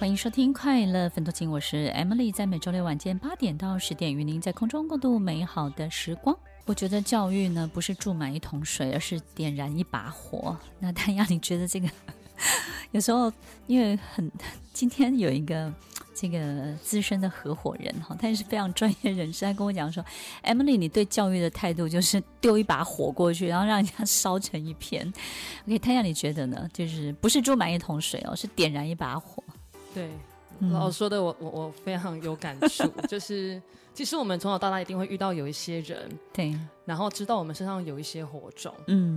欢迎收听快乐分多情，我是 Emily， 在每周六晚间8点到10点，与您在空中共度美好的时光。我觉得教育呢，不是注满一桶水，而是点燃一把火。那但亚，你觉得这个有时候因为今天有一个这个资深的合伙人，他也是非常专业人士，他跟我讲说 Emily 你对教育的态度就是丢一把火过去，然后让人家烧成一片。 OK， 太阳你觉得呢？就是不是注满一桶水哦，是点燃一把火。对，老师说的我非常有感触就是其实我们从小到大一定会遇到有一些人，对，然后知道我们身上有一些火种，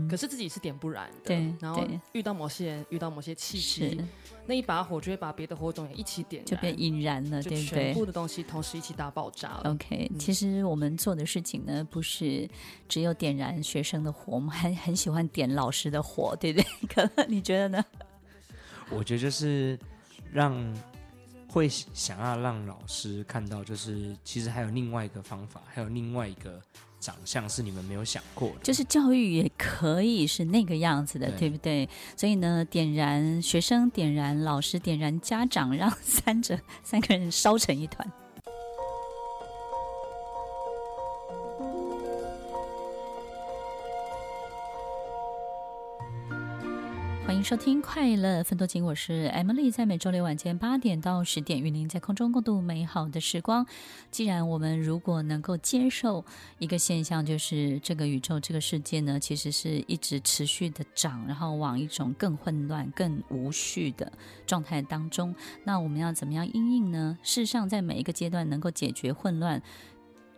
可是自己是点不燃的，对，然后遇到某些人，遇到某些契机，那一把火就会把别的火种也一起点燃，就变引燃了，对不对？全部的东西同时一起大爆炸了。 OK， 其实我们做的事情呢，不是只有点燃学生的火，我们还很喜欢点老师的火，对不对？可乐你觉得呢？我觉得就是会想要让老师看到，就是其实还有另外一个方法，还有另外一个长相是你们没有想过的，就是教育也可以是那个样子的， 对不对？所以呢，点燃学生，点燃老师，点燃家长，让三个人烧成一团。欢迎收听快乐分多情，我是 Emily， 在每周六晚间8点到10点，与您在空中共度美好的时光。既然我们如果能够接受一个现象，就是这个宇宙这个世界呢，其实是一直持续的涨，然后往一种更混乱更无序的状态当中，那我们要怎么样因应呢？事实上在每一个阶段能够解决混乱，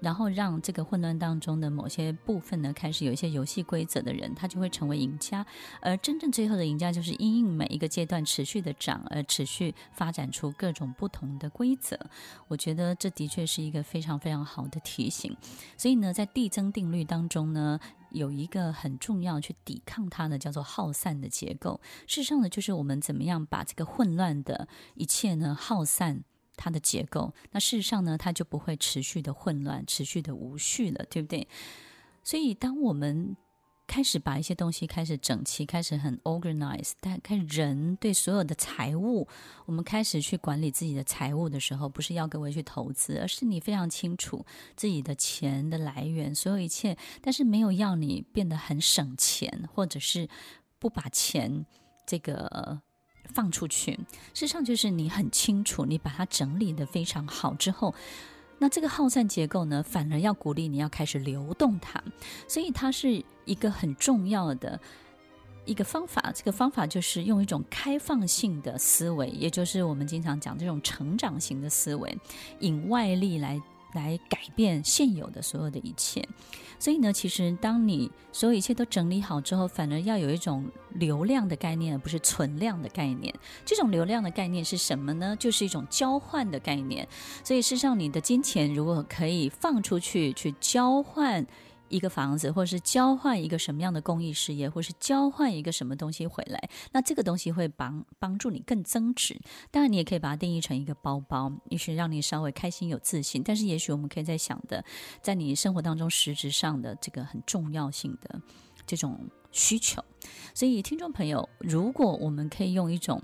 然后让这个混乱当中的某些部分呢，开始有一些游戏规则的人，他就会成为赢家。而真正最后的赢家，就是因应每一个阶段持续的涨，而持续发展出各种不同的规则。我觉得这的确是一个非常非常好的提醒。所以呢，在递增定律当中呢，有一个很重要去抵抗它的叫做耗散的结构。事实上呢，就是我们怎么样把这个混乱的一切呢耗散它的结构，那事实上呢，它就不会持续的混乱，持续的无序了，对不对？所以当我们开始把一些东西开始整齐，开始很 organize， 但看人对所有的财务，我们开始去管理自己的财务的时候，不是要各位去投资，而是你非常清楚自己的钱的来源，所有一切，但是没有要你变得很省钱，或者是不把钱这个放出去。事实上就是你很清楚，你把它整理得非常好之后，那这个耗散结构呢，反而要鼓励你要开始流动它。所以它是一个很重要的一个方法，这个方法就是用一种开放性的思维，也就是我们经常讲这种成长型的思维，引外力来改变现有的所有的一切。所以呢，其实当你所有一切都整理好之后，反而要有一种流量的概念，而不是存量的概念。这种流量的概念是什么呢？就是一种交换的概念。所以事实上，你的金钱如果可以放出去，去交换一个房子，或是交换一个什么样的公益事业，或是交换一个什么东西回来，那这个东西会帮助你更增值。当然你也可以把它定义成一个包包，也许让你稍微开心有自信，但是也许我们可以在想的，在你生活当中实质上的这个很重要性的这种需求。所以听众朋友，如果我们可以用一种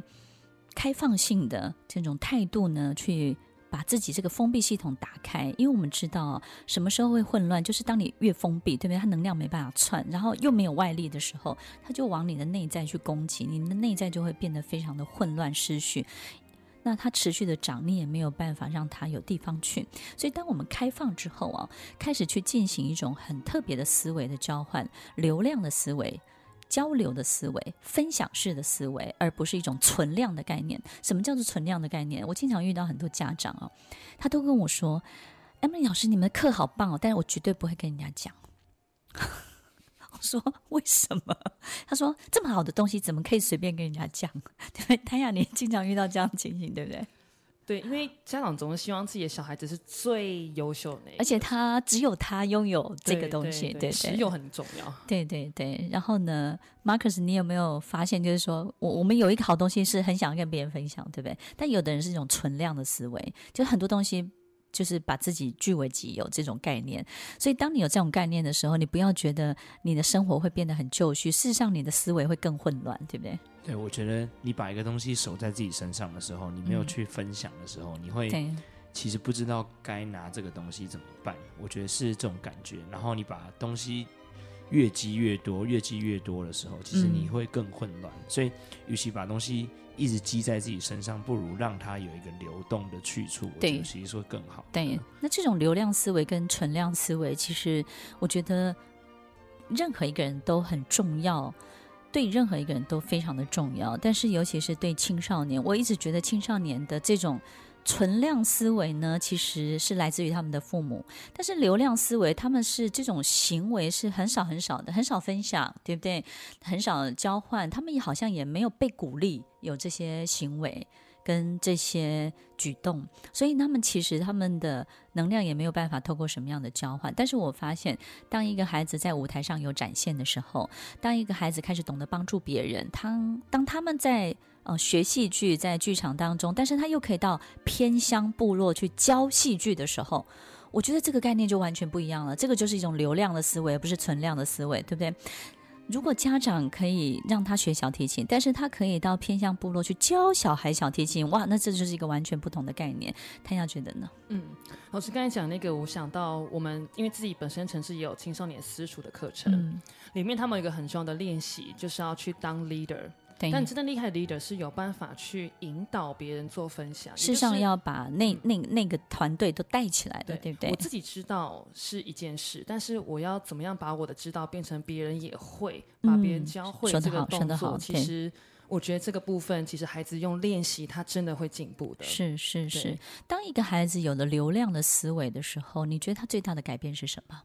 开放性的这种态度呢，去把自己这个封闭系统打开，因为我们知道什么时候会混乱，就是当你越封闭，对不对？它能量没办法窜，然后又没有外力的时候，它就往你的内在去攻击，你的内在就会变得非常的混乱失序。那它持续的涨，你也没有办法让它有地方去。所以当我们开放之后啊，开始去进行一种很特别的思维的交换，流量的思维，交流的思维，分享式的思维，而不是一种存量的概念。什么叫做存量的概念？我经常遇到很多家长哦，他都跟我说 Emily 老师你们的课好棒哦，但是我绝对不会跟人家讲我说为什么？他说这么好的东西怎么可以随便跟人家讲，对不对？谭雅，你经常遇到这样的情形对不对？对，因为家长总是希望自己的小孩子是最优秀的那一个，而且只有他拥有这个东西， 对，持有很重要，对。然后呢 Marcus 你有没有发现，就是说我们有一个好东西是很想跟别人分享，对不对？但有的人是一种存量的思维，就很多东西就是把自己据为己有这种概念。所以当你有这种概念的时候，你不要觉得你的生活会变得很就绪，事实上你的思维会更混乱，对不对？对，我觉得你把一个东西守在自己身上的时候，你没有去分享的时候，你会其实不知道该拿这个东西怎么办，我觉得是这种感觉。然后你把东西越积越多越积越多的时候，其实你会更混乱，所以与其把东西一直积在自己身上，不如让它有一个流动的去处，我觉得其实说更好。对，那这种流量思维跟存量思维，其实我觉得任何一个人都很重要，对任何一个人都非常的重要，但是尤其是对青少年，我一直觉得青少年的这种存量思维呢，其实是来自于他们的父母，但是流量思维，他们是这种行为是很少很少的，很少分享，对不对？很少交换，他们好像也没有被鼓励有这些行为跟这些举动，所以他们其实他们的能量也没有办法透过什么样的交换。但是我发现当一个孩子在舞台上有展现的时候，当一个孩子开始懂得帮助别人，当他们在学戏剧，在剧场当中，但是他又可以到偏乡部落去教戏剧的时候，我觉得这个概念就完全不一样了，这个就是一种流量的思维，不是存量的思维，对不对？如果家长可以让他学小提琴，但是他可以到偏向部落去教小孩小提琴，哇，那这就是一个完全不同的概念。谭雅觉得呢？老师刚才讲那个，我想到我们因为自己本身城市也有青少年私塾的课程，里面他们有一个很重要的练习，就是要去当 leader。但你真的厉害的 leader 是有办法去引导别人做分享，事实上要把那个团队都带起来的， 对不对？我自己知道是一件事，但是我要怎么样把我的知道变成别人也会，把别人教会这个动作，其实我觉得这个部分其实孩子用练习他真的会进步的。是是是，当一个孩子有了流量的思维的时候，你觉得他最大的改变是什么？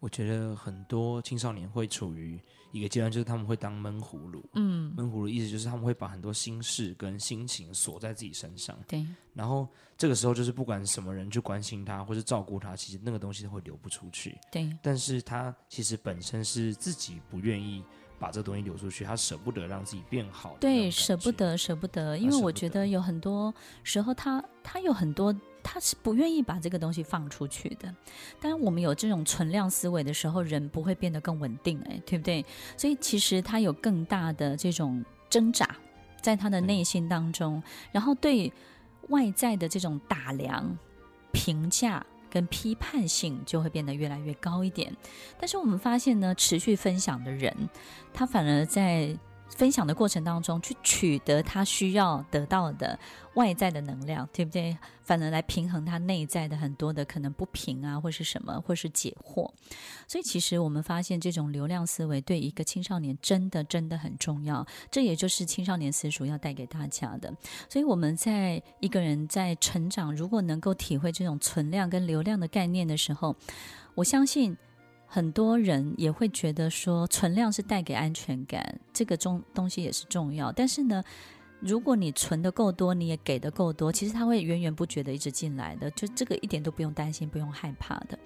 我觉得很多青少年会处于一个阶段，就是他们会当闷葫芦。闷葫芦意思就是他们会把很多心事跟心情锁在自己身上。对。然后这个时候就是不管什么人去关心他或是照顾他，其实那个东西会流不出去。对。但是他其实本身是自己不愿意把这东西流出去，他舍不得让自己变好。对，舍不得，因为我觉得有很多时候他有很多。他是不愿意把这个东西放出去的。当然我们有这种存量思维的时候，人不会变得更稳定，对不对？所以其实他有更大的这种挣扎在他的内心当中，然后对外在的这种打量、评价跟批判性就会变得越来越高一点。但是我们发现呢，持续分享的人，他反而在分享的过程当中去取得他需要得到的外在的能量，对不对？反而来平衡他内在的很多的可能不平啊，或是什么，或是解惑。所以其实我们发现这种流量思维对一个青少年真的真的很重要，这也就是青少年私塾要带给大家的。所以我们在一个人在成长，如果能够体会这种存量跟流量的概念的时候，我相信很多人也会觉得说存量是带给安全感，这个东西也是重要，但是呢，如果你存得够多，你也给得够多，其实它会源源不绝的一直进来的，就这个一点都不用担心，不用害怕的。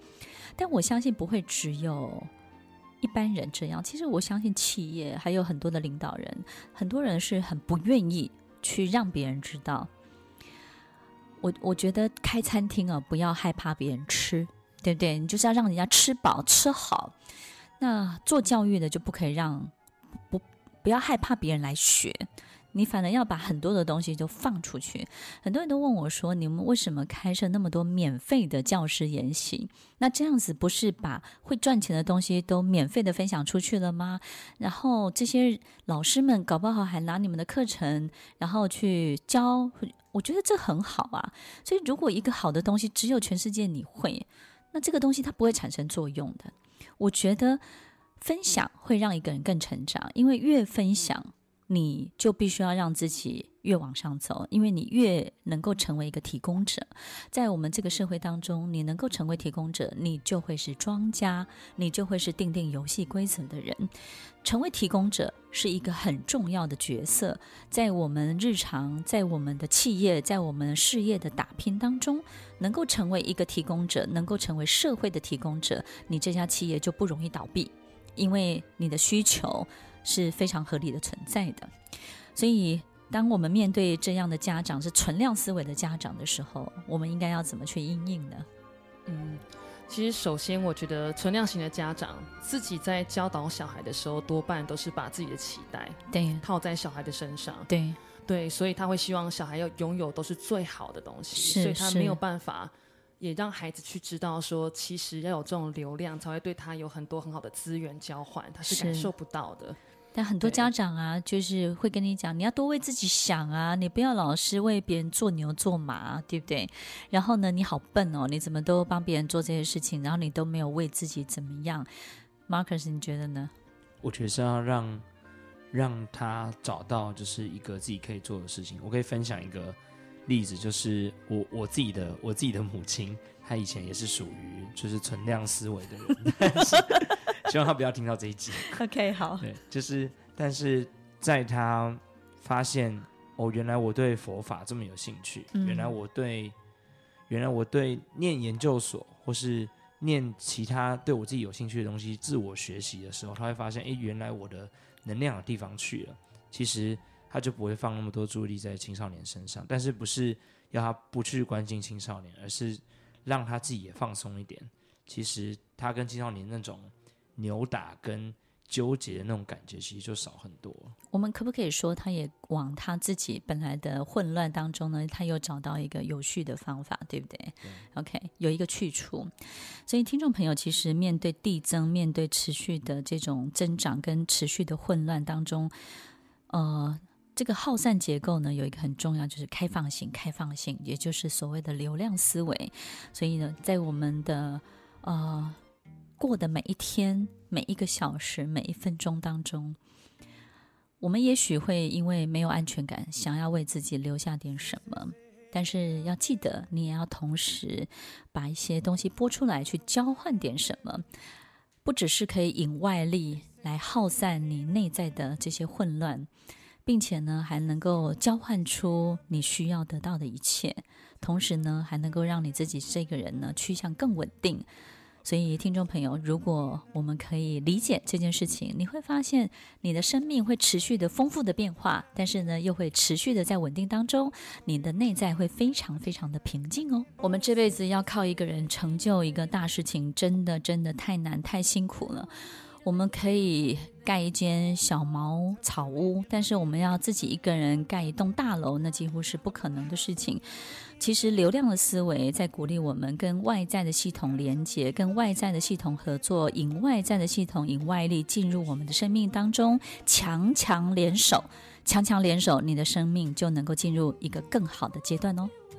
但我相信不会只有一般人这样，其实我相信企业还有很多的领导人，很多人是很不愿意去让别人知道。我觉得开餐厅啊，不要害怕别人吃，对不对？你就是要让人家吃饱吃好。那做教育的就不可以让不要害怕别人来学，你反而要把很多的东西就放出去。很多人都问我说，你们为什么开设那么多免费的教师研习？那这样子不是把会赚钱的东西都免费的分享出去了吗？然后这些老师们搞不好还拿你们的课程然后去教，我觉得这很好啊。所以如果一个好的东西只有全世界你会，那这个东西它不会产生作用的。我觉得分享会让一个人更成长，因为越分享你就必须要让自己越往上走，因为你越能够成为一个提供者。在我们这个社会当中，你能够成为提供者，你就会是庄家，你就会是定游戏规则的人。成为提供者是一个很重要的角色，在我们日常，在我们的企业，在我们事业的打拼当中，能够成为一个提供者，能够成为社会的提供者，你这家企业就不容易倒闭，因为你的需求是非常合理的存在的。所以当我们面对这样的家长，是存量思维的家长的时候，我们应该要怎么去因应呢？其实首先我觉得存量型的家长自己在教导小孩的时候，多半都是把自己的期待套在小孩的身上，对，所以他会希望小孩要拥有都是最好的东西，所以他没有办法也让孩子去知道说，其实要有这种流量才会对他有很多很好的资源交换，他是感受不到的。但很多家长啊，就是会跟你讲，你要多为自己想啊，你不要老是为别人做牛做马，对不对？然后呢，你好笨哦，你怎么都帮别人做这些事情，然后你都没有为自己怎么样。 Marcus 你觉得呢？我觉得是要让他找到就是一个自己可以做的事情。我可以分享一个例子，就是我自己的母亲，她以前也是属于就是存量思维的人，但是希望她不要听到这一集。OK， 好。对，就是但是在她发现哦，原来我对佛法这么有兴趣，原来我对念研究所或是念其他对我自己有兴趣的东西自我学习的时候，她会发现，原来我的能量的地方去了，其实他就不会放那么多注意力在青少年身上。但是不是要他不去关心青少年，而是让他自己也放松一点。其实他跟青少年那种扭打跟纠结的那种感觉其实就少很多。我们可不可以说，他也往他自己本来的混乱当中呢，他又找到一个有序的方法，对不对？对 OK， 有一个去处。所以听众朋友，其实面对递增，面对持续的这种增长跟持续的混乱当中，这个耗散结构呢，有一个很重要，就是开放性，也就是所谓的流量思维。所以呢，在我们的过的每一天，每一个小时，每一分钟当中，我们也许会因为没有安全感，想要为自己留下点什么，但是要记得，你也要同时把一些东西拨出来，去交换点什么，不只是可以引外力来耗散你内在的这些混乱，并且呢，还能够交换出你需要得到的一切，同时呢，还能够让你自己这个人呢，趋向更稳定。所以听众朋友，如果我们可以理解这件事情，你会发现你的生命会持续的丰富的变化，但是呢，又会持续的在稳定当中，你的内在会非常非常的平静哦。我们这辈子要靠一个人成就一个大事情，真的太难太辛苦了。我们可以盖一间小茅草屋，但是我们要自己一个人盖一栋大楼，那几乎是不可能的事情。其实流量的思维在鼓励我们跟外在的系统连接，跟外在的系统合作，引外在的系统，引外力进入我们的生命当中，强强联手，你的生命就能够进入一个更好的阶段哦。